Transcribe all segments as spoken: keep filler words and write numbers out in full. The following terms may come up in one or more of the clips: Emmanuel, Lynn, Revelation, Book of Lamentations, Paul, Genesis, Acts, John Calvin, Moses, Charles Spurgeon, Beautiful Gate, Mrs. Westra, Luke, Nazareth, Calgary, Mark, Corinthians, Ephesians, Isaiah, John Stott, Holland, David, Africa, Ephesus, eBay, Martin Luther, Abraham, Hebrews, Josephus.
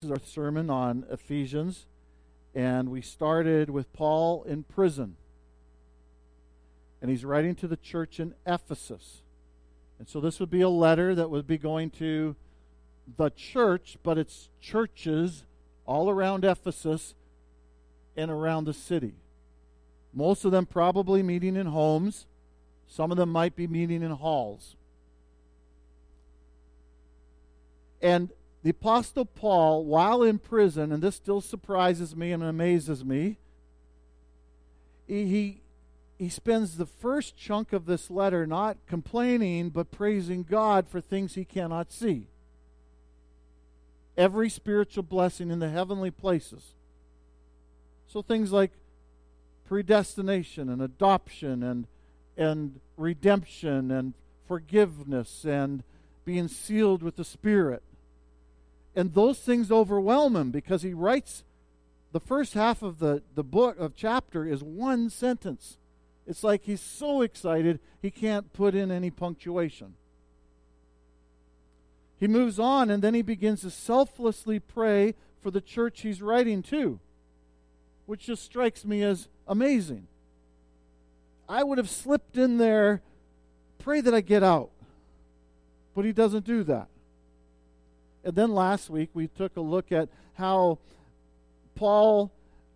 This is our sermon on Ephesians, and we started with Paul in prison, and he's writing to the church in Ephesus. And so this would be a letter that would be going to the church, but it's churches all around Ephesus and around the city. Most of them probably meeting in homes. Some of them might be meeting in halls. And the Apostle Paul, while in prison, and this still surprises me and amazes me, he, he, he spends the first chunk of this letter not complaining, but praising God for things he cannot see. Every spiritual blessing in the heavenly places. So things like predestination and adoption and, and redemption and forgiveness and being sealed with the Spirit. And those things overwhelm him because he writes, the first half of the, the book of chapter is one sentence. It's like he's so excited he can't put in any punctuation. He moves on and then he begins to selflessly pray for the church he's writing to, which just strikes me as amazing. I would have slipped in there, pray that I get out. But he doesn't do that. And then last week we took a look at how Paul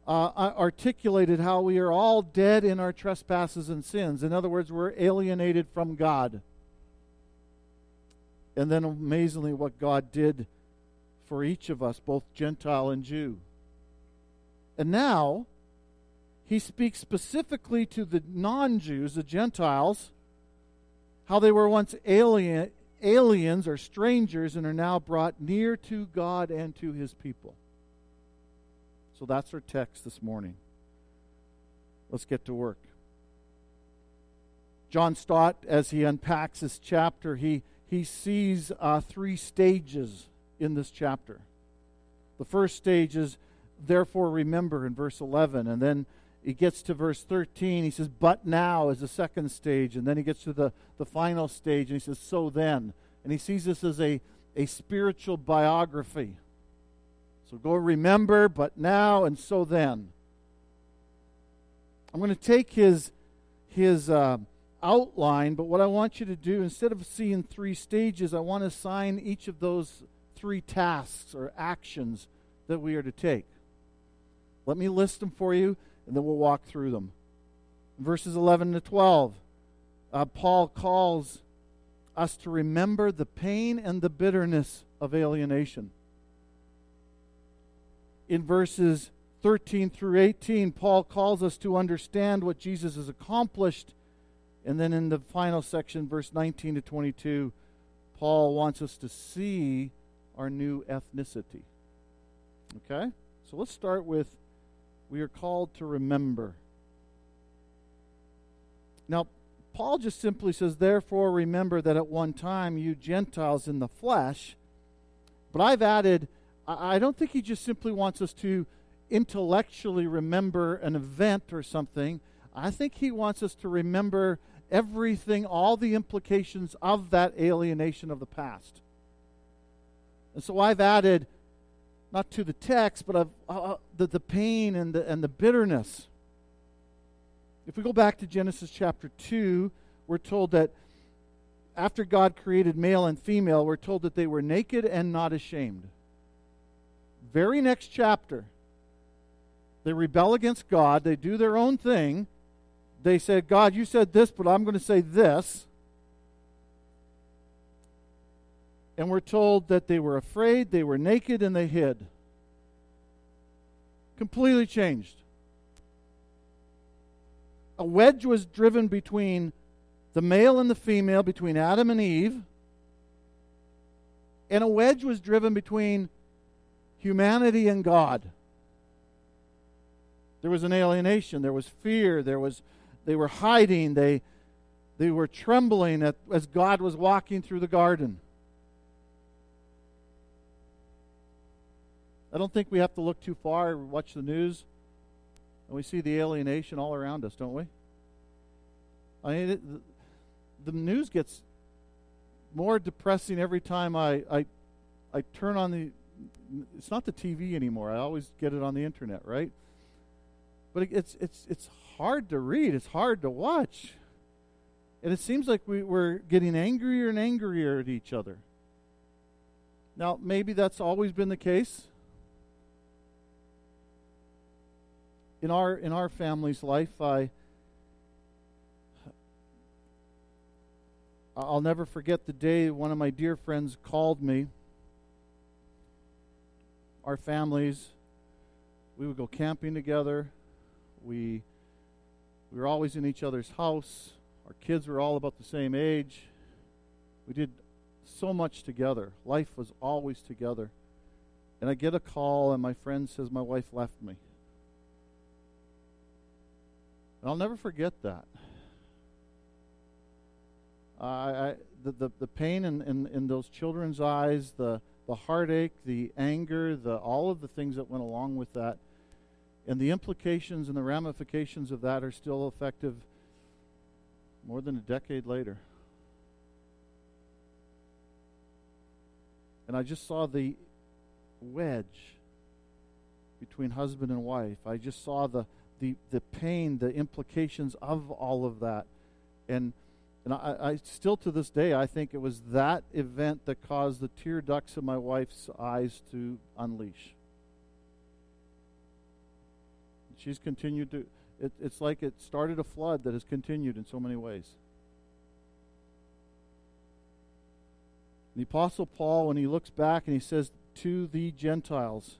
uh, articulated how we are all dead in our trespasses and sins. In other words, we're alienated from God. And then amazingly what God did for each of us, both Gentile and Jew. And now he speaks specifically to the non-Jews, the Gentiles, how they were once alien. aliens or strangers and are now brought near to God and to his people. So that's our text this morning. Let's get to work. John Stott, as he unpacks this chapter, he, he sees uh, three stages in this chapter. The first stage is, therefore remember, in verse eleven, and then he gets to verse thirteen. He says, but now is the second stage. And then he gets to the, the final stage, and he says, so then. And he sees this as a, a spiritual biography. So go remember, but now, and so then. I'm going to take his, his uh, outline, but what I want you to do, instead of seeing three stages, I want to assign each of those three tasks or actions that we are to take. Let me list them for you. And then we'll walk through them. Verses eleven to twelve, uh, Paul calls us to remember the pain and the bitterness of alienation. In verses thirteen through eighteen, Paul calls us to understand what Jesus has accomplished. And then in the final section, verse nineteen to twenty-two, Paul wants us to see our new ethnicity. Okay? So let's start with, we are called to remember. Now, Paul just simply says, therefore remember that at one time you Gentiles in the flesh. But I've added, I don't think he just simply wants us to intellectually remember an event or something. I think he wants us to remember everything, all the implications of that alienation of the past. And so I've added, not to the text, but of uh, the, the pain and the, and the bitterness. If we go back to Genesis chapter two, we're told that after God created male and female, we're told that they were naked and not ashamed. Very next chapter, they rebel against God. They do their own thing. They said, God, you said this, but I'm going to say this. And we're told that they were afraid, they were naked, and they hid. Completely changed. A wedge was driven between the male and the female, between Adam and Eve. And a wedge was driven between humanity and God. There was an alienation. There was fear. There was, they were hiding. They, they were trembling at, as God was walking through the garden. I don't think we have to look too far. We watch the news, and we see the alienation all around us, don't we? I mean, it, the news gets more depressing every time I, I I turn on the it's not the T V anymore. I always get it on the internet, right? But it's it's it's hard to read. It's hard to watch. And it seems like we, we're getting angrier and angrier at each other. Now, maybe that's always been the case. In our in our family's life, I I'll never forget the day one of my dear friends called me. Our families, we would go camping together. We we were always in each other's house. Our kids were all about the same age. We did so much together. Life was always together. And I get a call, and my friend says, my wife left me. And I'll never forget that. Uh, I the, the, the pain in, in, in those children's eyes, the, the heartache, the anger, the all of the things that went along with that, and the implications and the ramifications of that are still effective more than a decade later. And I just saw the wedge between husband and wife. I just saw the the, the pain, the implications of all of that. And and I, I still to this day, I think it was that event that caused the tear ducts in my wife's eyes to unleash. She's continued to... It, it's like it started a flood that has continued in so many ways. The Apostle Paul, when he looks back and he says, to the Gentiles,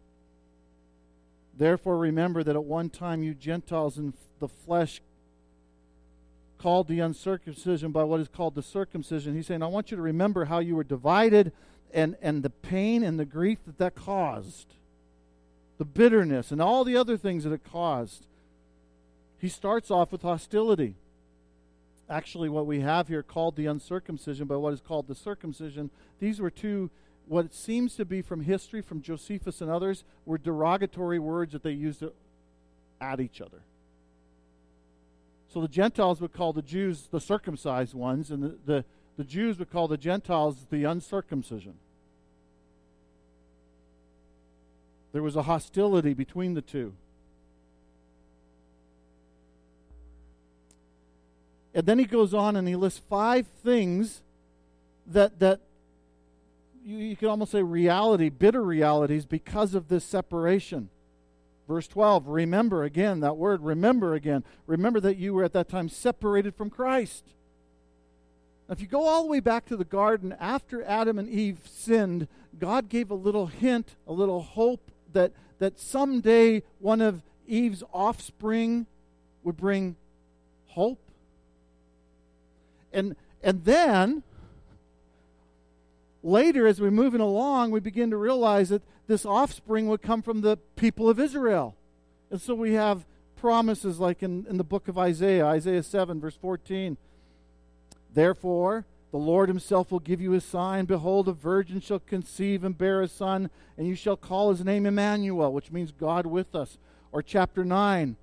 therefore remember that at one time you Gentiles in the flesh called the uncircumcision by what is called the circumcision. He's saying, I want you to remember how you were divided and, and the pain and the grief that that caused. The bitterness and all the other things that it caused. He starts off with hostility. Actually, what we have here called the uncircumcision by what is called the circumcision, these were two, what it seems to be from history, from Josephus and others, were derogatory words that they used at each other. So the Gentiles would call the Jews the circumcised ones, and the, the, the Jews would call the Gentiles the uncircumcision. There was a hostility between the two. And then he goes on and he lists five things that that you, you could almost say reality, bitter realities because of this separation. Verse twelve, remember again, that word, remember again. Remember that you were at that time separated from Christ. Now, if you go all the way back to the garden, after Adam and Eve sinned, God gave a little hint, a little hope that, that someday one of Eve's offspring would bring hope. And and then, later as we're moving along, we begin to realize that this offspring would come from the people of Israel. And so we have promises like in, in the book of Isaiah, Isaiah seven, verse fourteen. Therefore, the Lord himself will give you a sign. Behold, a virgin shall conceive and bear a son, and you shall call his name Emmanuel, which means God with us. Or chapter nine.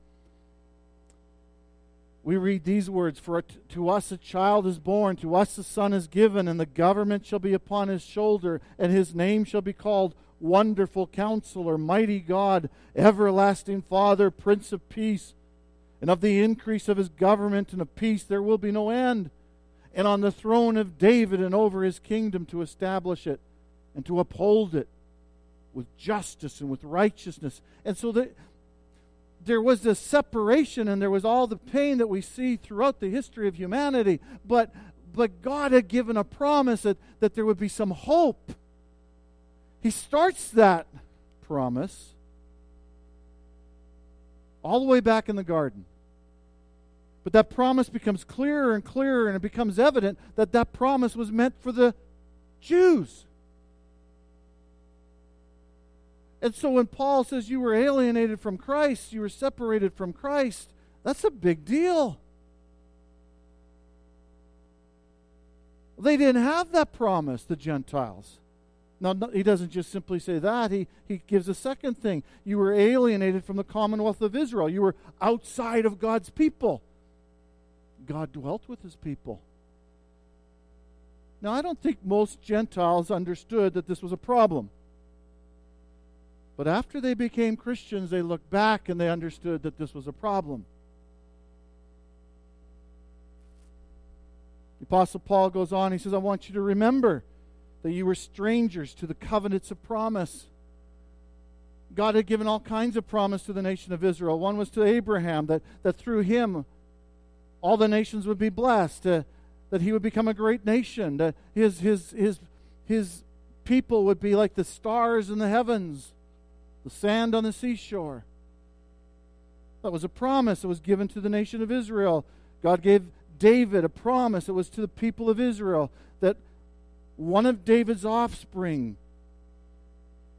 We read these words, for to us a child is born, to us a son is given, and the government shall be upon his shoulder, and his name shall be called Wonderful Counselor, Mighty God, Everlasting Father, Prince of Peace. And of the increase of his government and of peace there will be no end. And on the throne of David and over his kingdom to establish it and to uphold it with justice and with righteousness. And so that... there was this separation and there was all the pain that we see throughout the history of humanity. But but God had given a promise that, that there would be some hope. He starts that promise all the way back in the garden. But that promise becomes clearer and clearer, and it becomes evident that that promise was meant for the Jews. And so when Paul says you were alienated from Christ, you were separated from Christ, that's a big deal. They didn't have that promise, the Gentiles. Now, he doesn't just simply say that. He, he gives a second thing. You were alienated from the commonwealth of Israel. You were outside of God's people. God dwelt with his people. Now, I don't think most Gentiles understood that this was a problem. But after they became Christians, they looked back and they understood that this was a problem. The Apostle Paul goes on, he says, I want you to remember that you were strangers to the covenants of promise. God had given all kinds of promise to the nation of Israel. One was to Abraham, that, that through him all the nations would be blessed, uh, that he would become a great nation, that his, his, his, his people would be like the stars in the heavens, the sand on the seashore. That was a promise that was given to the nation of Israel. God gave David a promise that was to the people of Israel, that one of David's offspring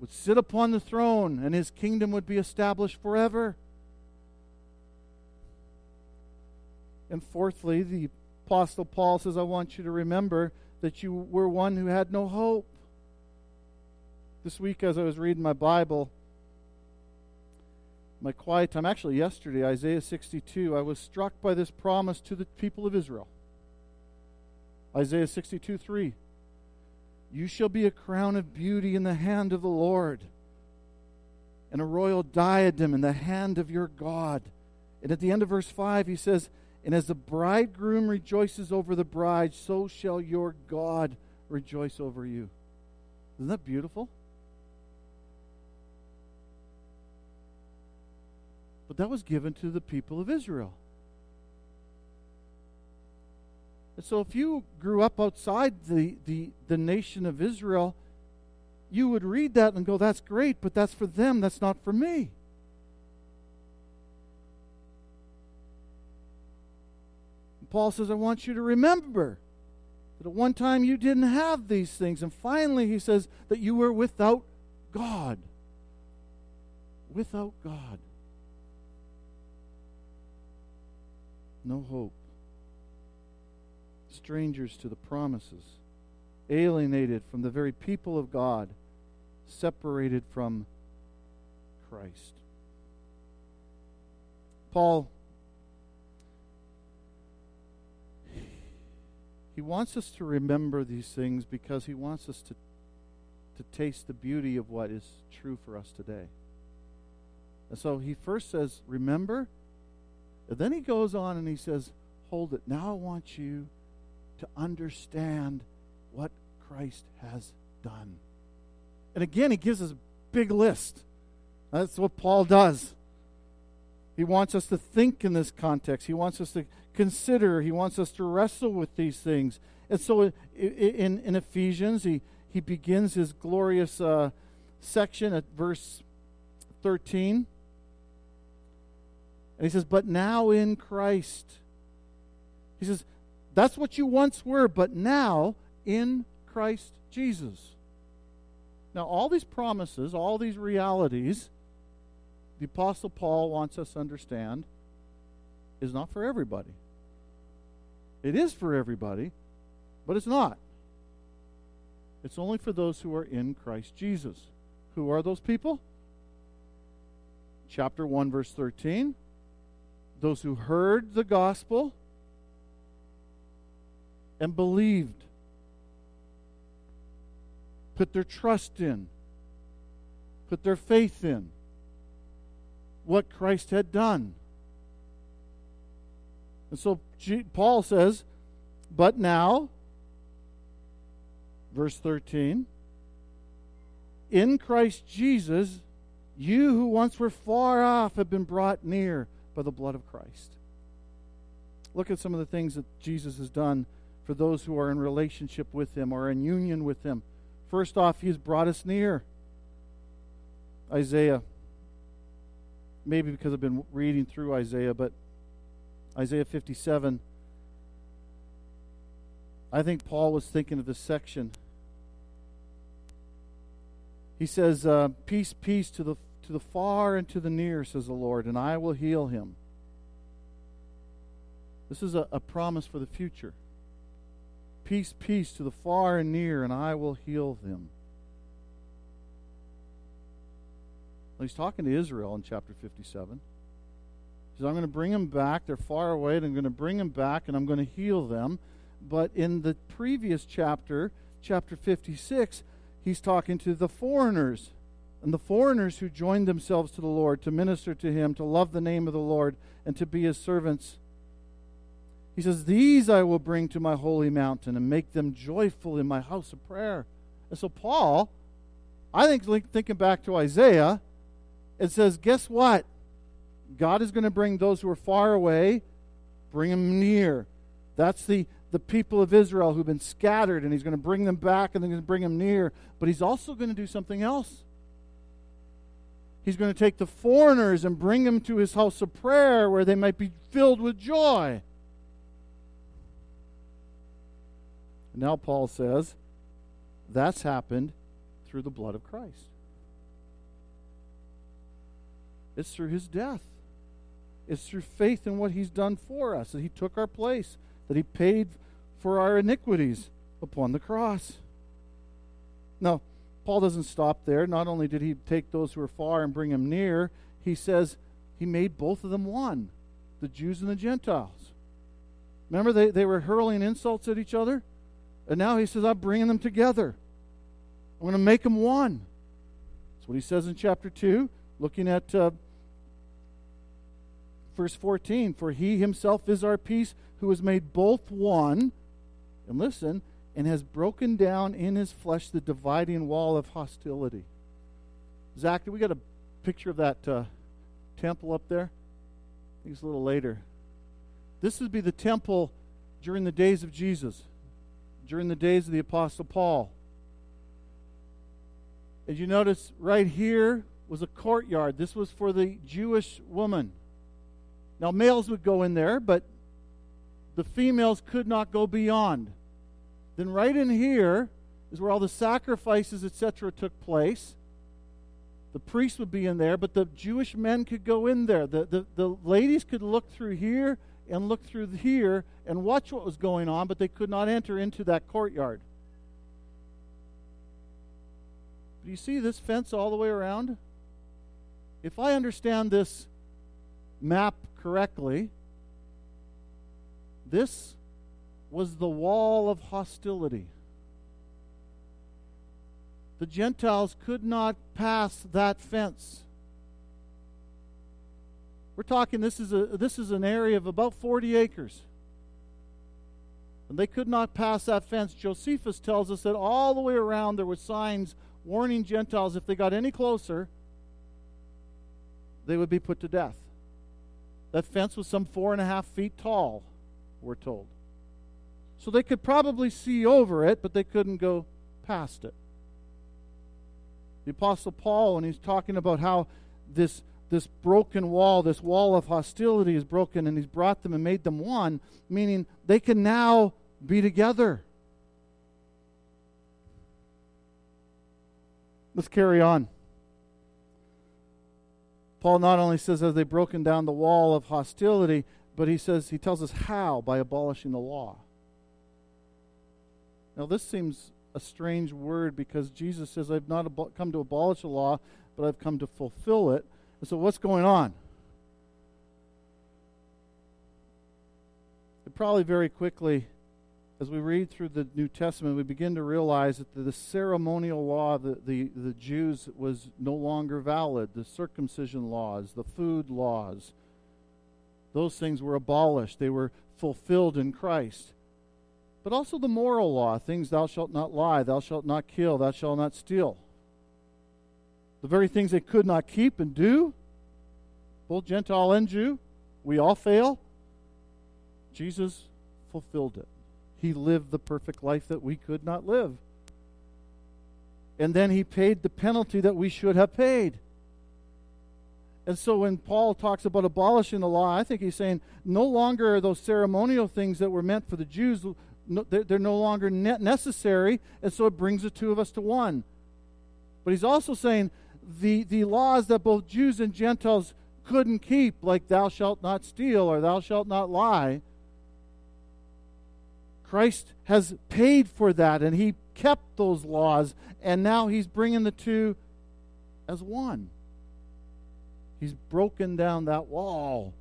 would sit upon the throne and his kingdom would be established forever. And fourthly, the Apostle Paul says, I want you to remember that you were one who had no hope. This week as I was reading my Bible, my quiet time, actually yesterday, Isaiah sixty-two, I was struck by this promise to the people of Israel. Isaiah sixty-two three. You shall be a crown of beauty in the hand of the Lord, and a royal diadem in the hand of your God. And at the end of verse five, he says, and as the bridegroom rejoices over the bride, so shall your God rejoice over you. Isn't that beautiful? But that was given to the people of Israel. So if you grew up outside the, the, the nation of Israel, you would read that and go, that's great, but that's for them, that's not for me. And Paul says, I want you to remember that at one time you didn't have these things. And finally he says that you were without God. Without God. No hope. Strangers to the promises, alienated from the very people of God, separated from Christ. Paul, he wants us to remember these things because he wants us to, to taste the beauty of what is true for us today. And so he first says, remember, and then he goes on and he says, hold it. Now I want you to understand what Christ has done. And again, he gives us a big list. That's what Paul does. He wants us to think in this context. He wants us to consider. He wants us to wrestle with these things. And so in, in Ephesians, he, he begins his glorious uh, section at verse thirteen. And he says, but now in Christ. He says, that's what you once were, but now in Christ Jesus. Now, all these promises, all these realities, the Apostle Paul wants us to understand is not for everybody. It is for everybody, but it's not. It's only for those who are in Christ Jesus. Who are those people? Chapter one, verse thirteen. Those who heard the gospel and believed, put their trust in, put their faith in what Christ had done. And so Paul says, but now, verse thirteen, in Christ Jesus, you who once were far off have been brought near by the blood of Christ. Look at some of the things that Jesus has done for those who are in relationship with him or in union with him. First off, he's brought us near. Isaiah, maybe because I've been reading through Isaiah, but Isaiah fifty-seven, I think Paul was thinking of this section. He says, uh, peace, peace to the to the far and to the near, says the Lord, and I will heal him. This is a, a promise for the future. Peace, peace to the far and near, and I will heal them. Well, he's talking to Israel in chapter fifty-seven. He says, I'm going to bring them back. They're far away, and I'm going to bring them back, and I'm going to heal them. But in the previous chapter, chapter fifty-six, he's talking to the foreigners and the foreigners who joined themselves to the Lord, to minister to him, to love the name of the Lord, and to be his servants. He says, these I will bring to my holy mountain and make them joyful in my house of prayer. And so Paul, I think, thinking back to Isaiah, it says, guess what? God is going to bring those who are far away, bring them near. That's the, the people of Israel who've been scattered, and he's going to bring them back and then he's going to bring them near. But he's also going to do something else. He's going to take the foreigners and bring them to his house of prayer where they might be filled with joy. And now Paul says, that's happened through the blood of Christ. It's through his death. It's through faith in what he's done for us, that he took our place, that he paid for our iniquities upon the cross. Now, Paul doesn't stop there. Not only did he take those who are far and bring them near, he says he made both of them one, the Jews and the Gentiles. Remember, they, they were hurling insults at each other? And now he says, I'm bringing them together. I'm going to make them one. That's what he says in chapter two, looking at uh, verse fourteen. For he himself is our peace, who has made both one, and listen, and has broken down in his flesh the dividing wall of hostility. Zach, do we got a picture of that uh, temple up there? I think it's a little later. This would be the temple during the days of Jesus, during the days of the Apostle Paul. As you notice, right here was a courtyard. This was for the Jewish woman. Now, males would go in there, but the females could not go beyond. Then right in here is where all the sacrifices, et cetera, took place. The priests would be in there, but the Jewish men could go in there. The, the, the ladies could look through here and look through here and watch what was going on, but they could not enter into that courtyard. Do you see this fence all the way around? If I understand this map correctly, this was the wall of hostility. The Gentiles could not pass that fence. We're talking this is a this is an area of about forty acres. And they could not pass that fence. Josephus tells us that all the way around there were signs warning Gentiles if they got any closer, they would be put to death. That fence was some four and a half feet tall, we're told. So they could probably see over it, but they couldn't go past it. The Apostle Paul, when he's talking about how this, this broken wall, this wall of hostility is broken, and he's brought them and made them one, meaning they can now be together. Let's carry on. Paul not only says that they've broken down the wall of hostility, but he says, he tells us how, by abolishing the law. Now, this seems a strange word because Jesus says, I've not abo- come to abolish the law, but I've come to fulfill it. And so what's going on? And probably very quickly, as we read through the New Testament, we begin to realize that the, the ceremonial law of the, the, the Jews was no longer valid. The circumcision laws, the food laws, those things were abolished. They were fulfilled in Christ. But also the moral law, things thou shalt not lie, thou shalt not kill, thou shalt not steal. The very things they could not keep and do, both Gentile and Jew, we all fail. Jesus fulfilled it. He lived the perfect life that we could not live. And then he paid the penalty that we should have paid. And so when Paul talks about abolishing the law, I think he's saying no longer are those ceremonial things that were meant for the Jews, no, they're, they're no longer ne- necessary, and so it brings the two of us to one. But he's also saying the, the laws that both Jews and Gentiles couldn't keep, like thou shalt not steal or thou shalt not lie, Christ has paid for that, and he kept those laws, and now he's bringing the two as one. He's broken down that wall.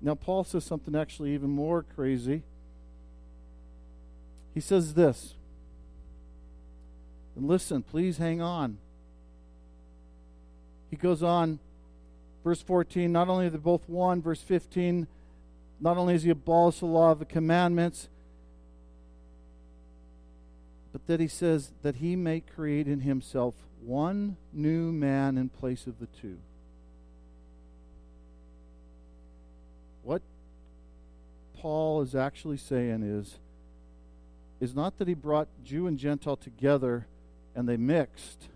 Now, Paul says something actually even more crazy. He says this. And listen, please hang on. He goes on, verse fourteen, not only are they both one, verse fifteen, not only has he abolished the law of the commandments, but that he says that he may create in himself one new man in place of the two. What Paul is actually saying is, is not that he brought Jew and Gentile together and they mixed.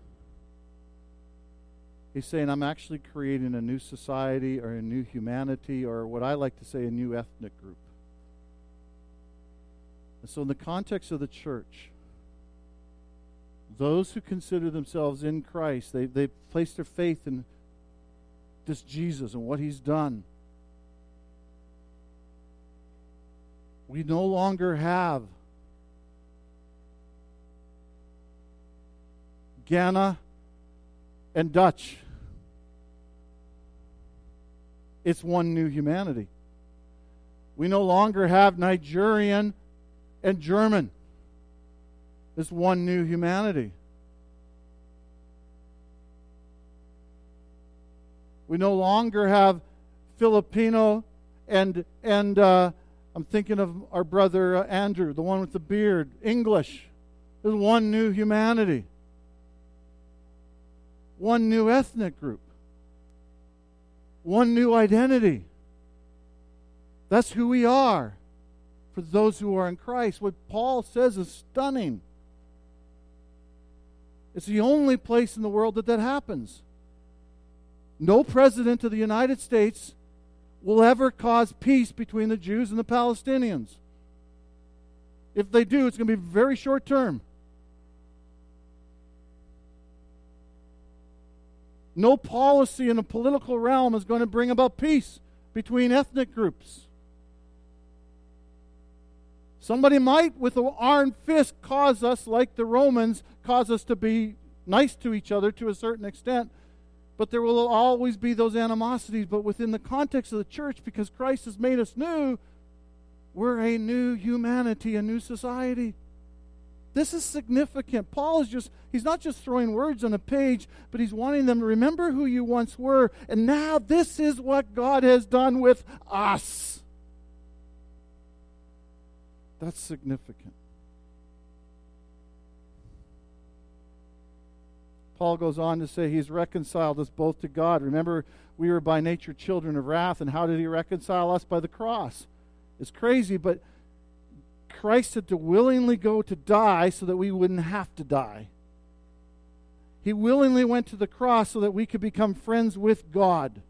He's saying, I'm actually creating a new society or a new humanity, or what I like to say, a new ethnic group. And so in the context of the church, those who consider themselves in Christ, they, they place their faith in this Jesus and what he's done. We no longer have Ghana and Dutch. It's one new humanity. We no longer have Nigerian and German. It's one new humanity. We no longer have Filipino and and uh, I'm thinking of our brother uh, Andrew, the one with the beard, English. There's one new humanity. One new ethnic group. One new identity. That's who we are for those who are in Christ. What Paul says is stunning. It's the only place in the world that that happens. No president of the United States will ever cause peace between the Jews and the Palestinians. If they do, it's going to be very short term. No policy in the political realm is going to bring about peace between ethnic groups. Somebody might, with an iron fist, cause us, like the Romans, cause us to be nice to each other to a certain extent, but there will always be those animosities. But within the context of the church, because Christ has made us new, we're a new humanity, a new society. This is significant. Paul is just, he's not just throwing words on a page, but he's wanting them to remember who you once were, and now this is what God has done with us. That's significant. Paul goes on to say he's reconciled us both to God. Remember, we were by nature children of wrath, and how did he reconcile us? By the cross. It's crazy, but Christ had to willingly go to die so that we wouldn't have to die. He willingly went to the cross so that we could become friends with God.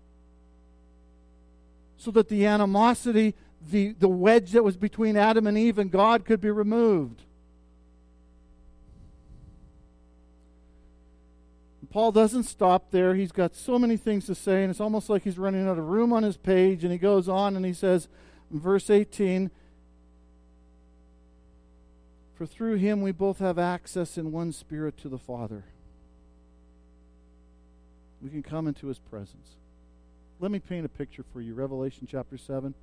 So that the animosity, the, the wedge that was between Adam and Eve and God could be removed. Paul doesn't stop there. He's got so many things to say, and it's almost like he's running out of room on his page, and he goes on and he says in verse eighteen, for through him we both have access in one Spirit to the Father. We can come into his presence. Let me paint a picture for you. Revelation chapter seven.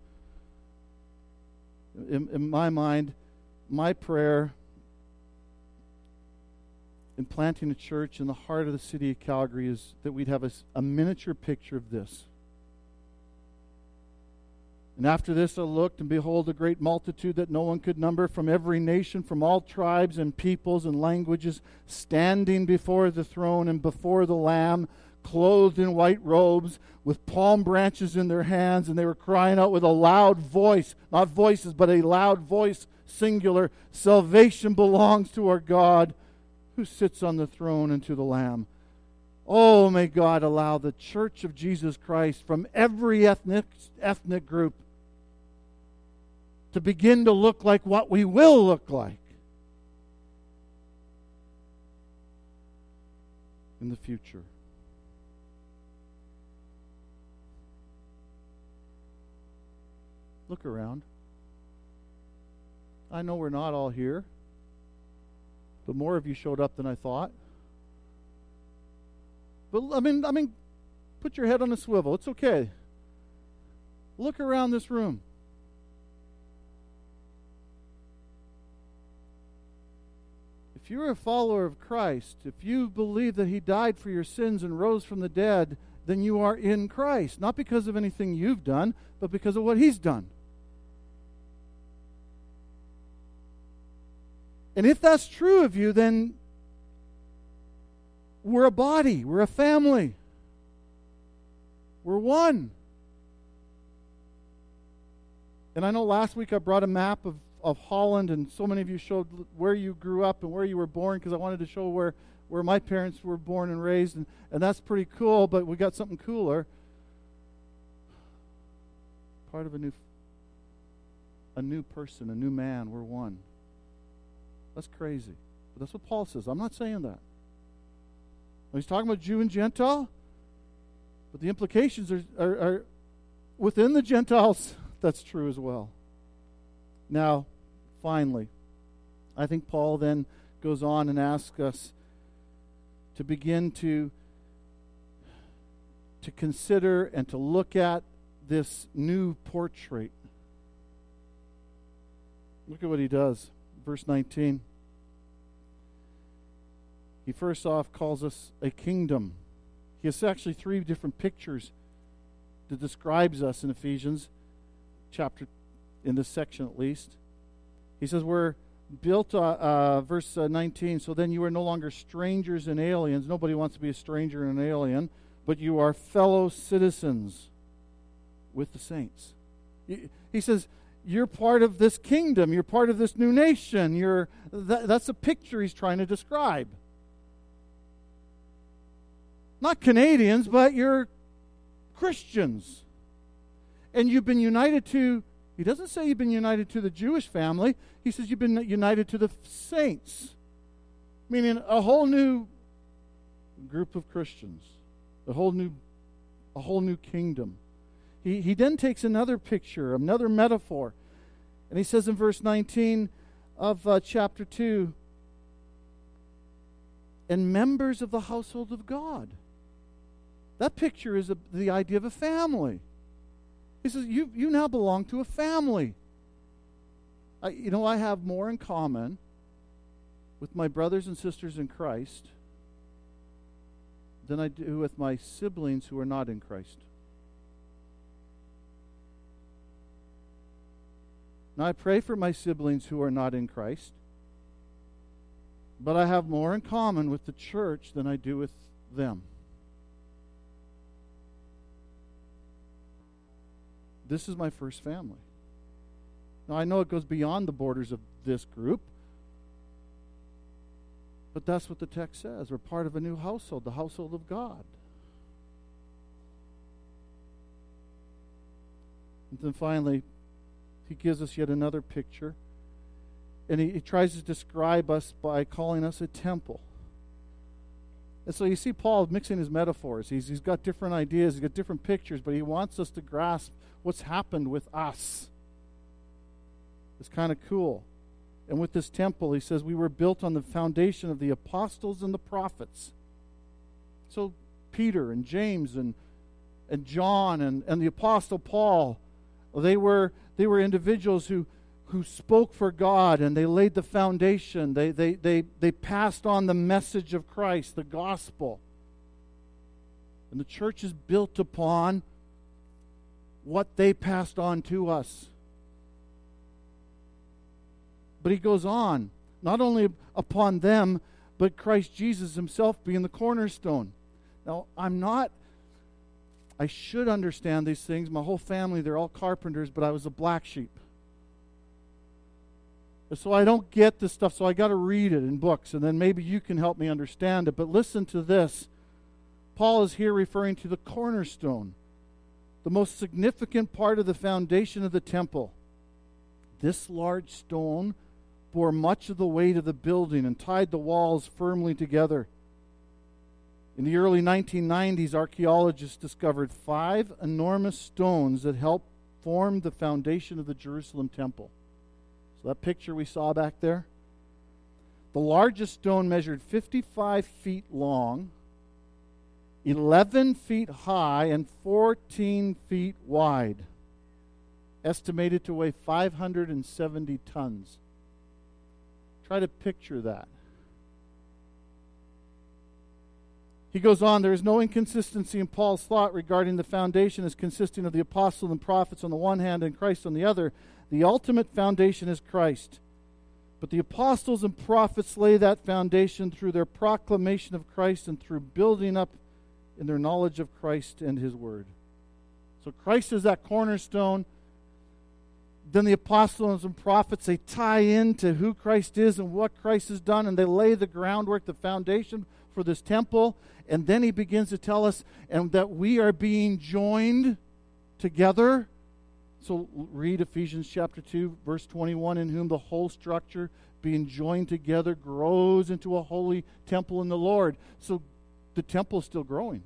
In, in my mind, my prayer in planting a church in the heart of the city of Calgary is that we'd have a, a miniature picture of this. And after this I looked, and behold, a great multitude that no one could number, from every nation, from all tribes and peoples and languages, standing before the throne and before the Lamb, clothed in white robes, with palm branches in their hands, and they were crying out with a loud voice, not voices, but a loud voice, singular, salvation belongs to our God, who sits on the throne, and to the Lamb. Oh, may God allow the Church of Jesus Christ from every ethnic ethnic group to begin to look like what we will look like in the future. Look around. I know we're not all here, but more of you showed up than I thought. But I mean, I mean, put your head on a swivel. It's okay. Look around this room. If If you're a follower of Christ, if you believe that he died for your sins and rose from the dead, then you are in Christ, not because of anything you've done, but because of what he's done. And if that's true of you, then we're a body, we're a family, we're one. And I know last week I brought a map of, of Holland, and so many of you showed where you grew up and where you were born, because I wanted to show where, where my parents were born and raised, and, and that's pretty cool, but we got something cooler. Part of a new a new person, a new man, we're one. That's crazy. But that's what Paul says. I'm not saying that. He's talking about Jew and Gentile, but the implications are, are, are within the Gentiles. That's true as well. Now, finally, I think Paul then goes on and asks us to begin to, to consider and to look at this new portrait. Look at what he does. Verse nineteen. He first off calls us a kingdom. He has actually three different pictures that describes us in Ephesians chapter, in this section at least. He says we're built, uh, uh, verse uh, nineteen, so then you are no longer strangers and aliens. Nobody wants to be a stranger and an alien, but you are fellow citizens with the saints. He, he says you're part of this kingdom. You're part of this new nation. You're th- That's a picture he's trying to describe. Not Canadians, but you're Christians. And you've been united to, he doesn't say you've been united to the Jewish family. He says you've been united to the saints, meaning a whole new group of Christians, a whole new, a whole new kingdom. He, he then takes another picture, another metaphor, and he says in verse nineteen of uh, chapter two, and members of the household of God. That picture is a, the idea of a family. He says, you you now belong to a family. I, you know, I have more in common with my brothers and sisters in Christ than I do with my siblings who are not in Christ. Now, I pray for my siblings who are not in Christ, but I have more in common with the church than I do with them. This is my first family. Now, I know it goes beyond the borders of this group, but that's what the text says. We're part of a new household, the household of God. And then finally, he gives us yet another picture, and he, he tries to describe us by calling us a temple. And so you see Paul mixing his metaphors. He's, he's got different ideas, he's got different pictures, but he wants us to grasp what's happened with us. It's kind of cool. And with this temple, he says, we were built on the foundation of the apostles and the prophets. So Peter and James and, and John and, and the apostle Paul, they were, they were individuals who who spoke for God, and they laid the foundation. They, they, they, they passed on the message of Christ, the gospel. And the church is built upon what they passed on to us. But he goes on, not only upon them, but Christ Jesus himself being the cornerstone. Now, I'm not... I should understand these things. My whole family, they're all carpenters, but I was a black sheep. So I don't get this stuff, so I got to read it in books, and then maybe you can help me understand it. But listen to this. Paul is here referring to the cornerstone, the most significant part of the foundation of the temple. This large stone bore much of the weight of the building and tied the walls firmly together. In the early nineteen nineties, archaeologists discovered five enormous stones that helped form the foundation of the Jerusalem temple. So that picture we saw back there. The largest stone measured fifty-five feet long, eleven feet high, and fourteen feet wide. Estimated to weigh five hundred seventy tons. Try to picture that. He goes on, there is no inconsistency in Paul's thought regarding the foundation as consisting of the apostles and prophets on the one hand and Christ on the other. The ultimate foundation is Christ. But the apostles and prophets lay that foundation through their proclamation of Christ and through building up in their knowledge of Christ and his word. So Christ is that cornerstone. Then the apostles and prophets, they tie into who Christ is and what Christ has done, and they lay the groundwork, the foundation for this temple. And then he begins to tell us and that we are being joined together. So read Ephesians chapter two, verse twenty-one, in whom the whole structure being joined together grows into a holy temple in the Lord. So the temple is still growing.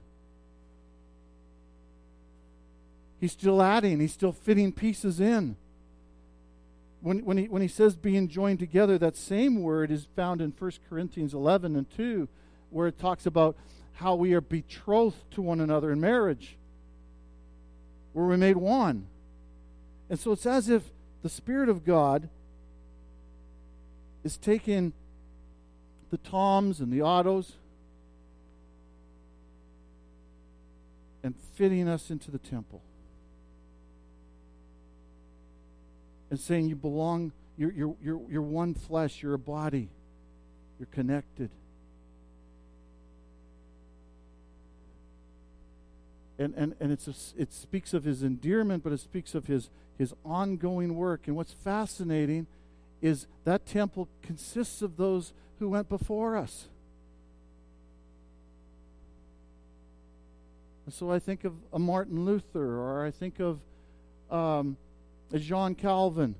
He's still adding. He's still fitting pieces in. When, when, he, when he says being joined together, that same word is found in First Corinthians eleven and two, where it talks about how we are betrothed to one another in marriage, where we're made one. And so it's as if the Spirit of God is taking the toms and the autos and fitting us into the temple. And saying you belong, you're, you're, you're, you're one flesh, you're a body, you're connected. And and, and it's a, it speaks of his endearment, but it speaks of his, his ongoing work. And what's fascinating is that temple consists of those who went before us. And so I think of a Martin Luther, or I think of um, a John Calvin,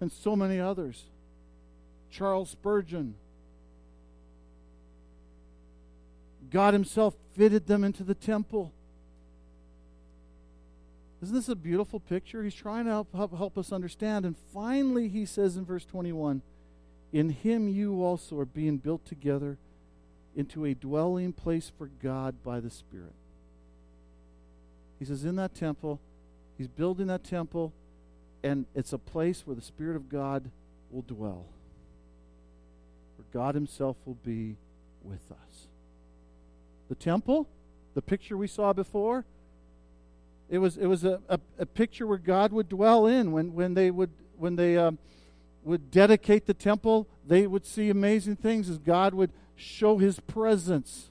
and so many others. Charles Spurgeon. God himself fitted them into the temple. Isn't this a beautiful picture? He's trying to help, help, help us understand. And finally, he says in verse twenty-one, in him you also are being built together into a dwelling place for God by the Spirit. He says in that temple, he's building that temple, and it's a place where the Spirit of God will dwell, where God himself will be with us. The temple, the picture we saw before, it was it was a, a, a picture where God would dwell in. When when they would when they um, would dedicate the temple, they would see amazing things as God would show his presence,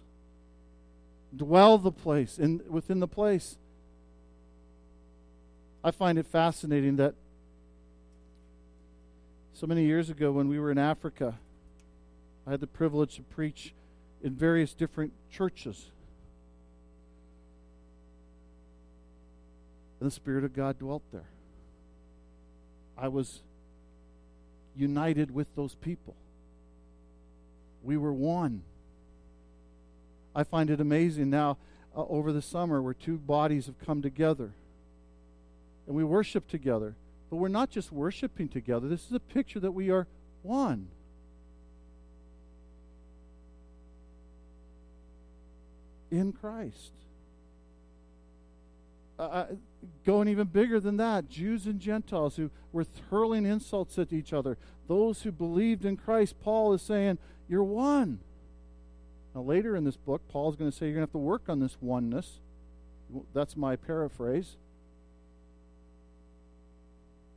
dwell the place in within the place. I find it fascinating that so many years ago when we were in Africa, I had the privilege to preach in various different churches. And the Spirit of God dwelt there. I was united with those people. We were one. I find it amazing now, uh, over the summer, where two bodies have come together. And we worship together. But we're not just worshiping together. This is a picture that we are one. In Christ. Uh, going even bigger than that, Jews and Gentiles who were hurling insults at each other. Those who believed in Christ, Paul is saying, you're one. Now later in this book, Paul's going to say you're going to have to work on this oneness. That's my paraphrase.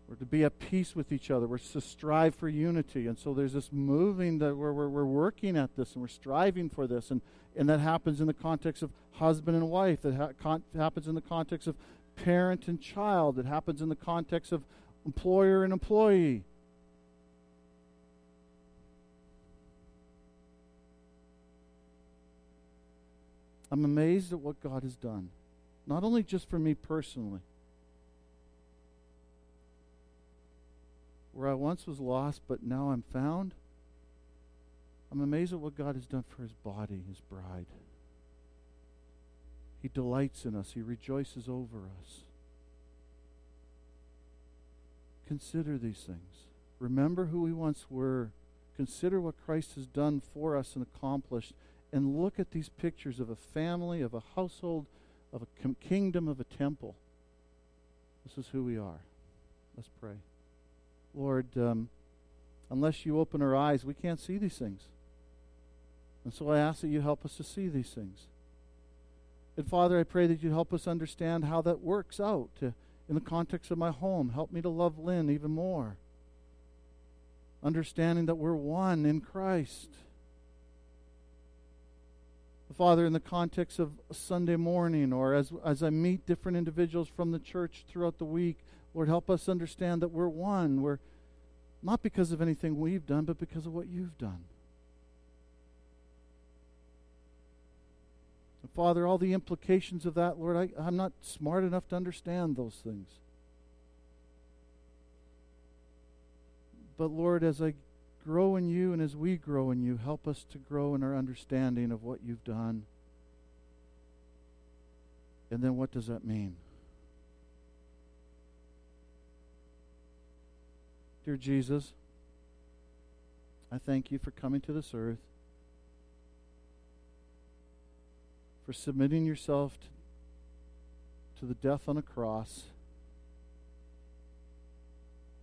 We're to be at peace with each other. We're to strive for unity. And so there's this moving that we're, we're, we're working at this, and we're striving for this. And, and that happens in the context of husband and wife. That ha- con- happens in the context of parent and child. It happens in the context of employer and employee. I'm amazed at what God has done. Not only just for me personally, where I once was lost, but now I'm found. I'm amazed at what God has done for his body, his bride. He delights in us. He rejoices over us. Consider these things. Remember who we once were. Consider what Christ has done for us and accomplished. And look at these pictures of a family, of a household, of a com- kingdom, of a temple. This is who we are. Let's pray. Lord, um, unless you open our eyes, we can't see these things. And so I ask that you help us to see these things. And Father, I pray that you help us understand how that works out to, in the context of my home. Help me to love Lynn even more. Understanding that we're one in Christ. Father, in the context of Sunday morning, or as, as I meet different individuals from the church throughout the week, Lord, help us understand that we're one. We're not because of anything we've done, but because of what you've done. Father, all the implications of that, Lord, I, I'm not smart enough to understand those things. But Lord, as I grow in you and as we grow in you, help us to grow in our understanding of what you've done. And then what does that mean? Dear Jesus, I thank you for coming to this earth, for submitting yourself t- to the death on a cross.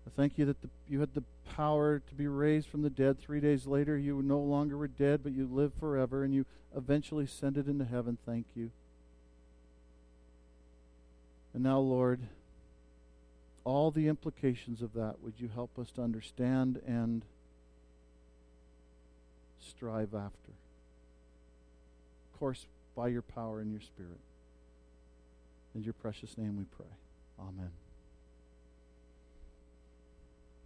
I thank you that the, you had the power to be raised from the dead. Three days later, you no longer were dead, but you lived forever, and you eventually ascended into heaven. Thank you. And now, Lord, all the implications of that, would you help us to understand and strive after? Of course, by your power and your Spirit. In your precious name we pray. Amen.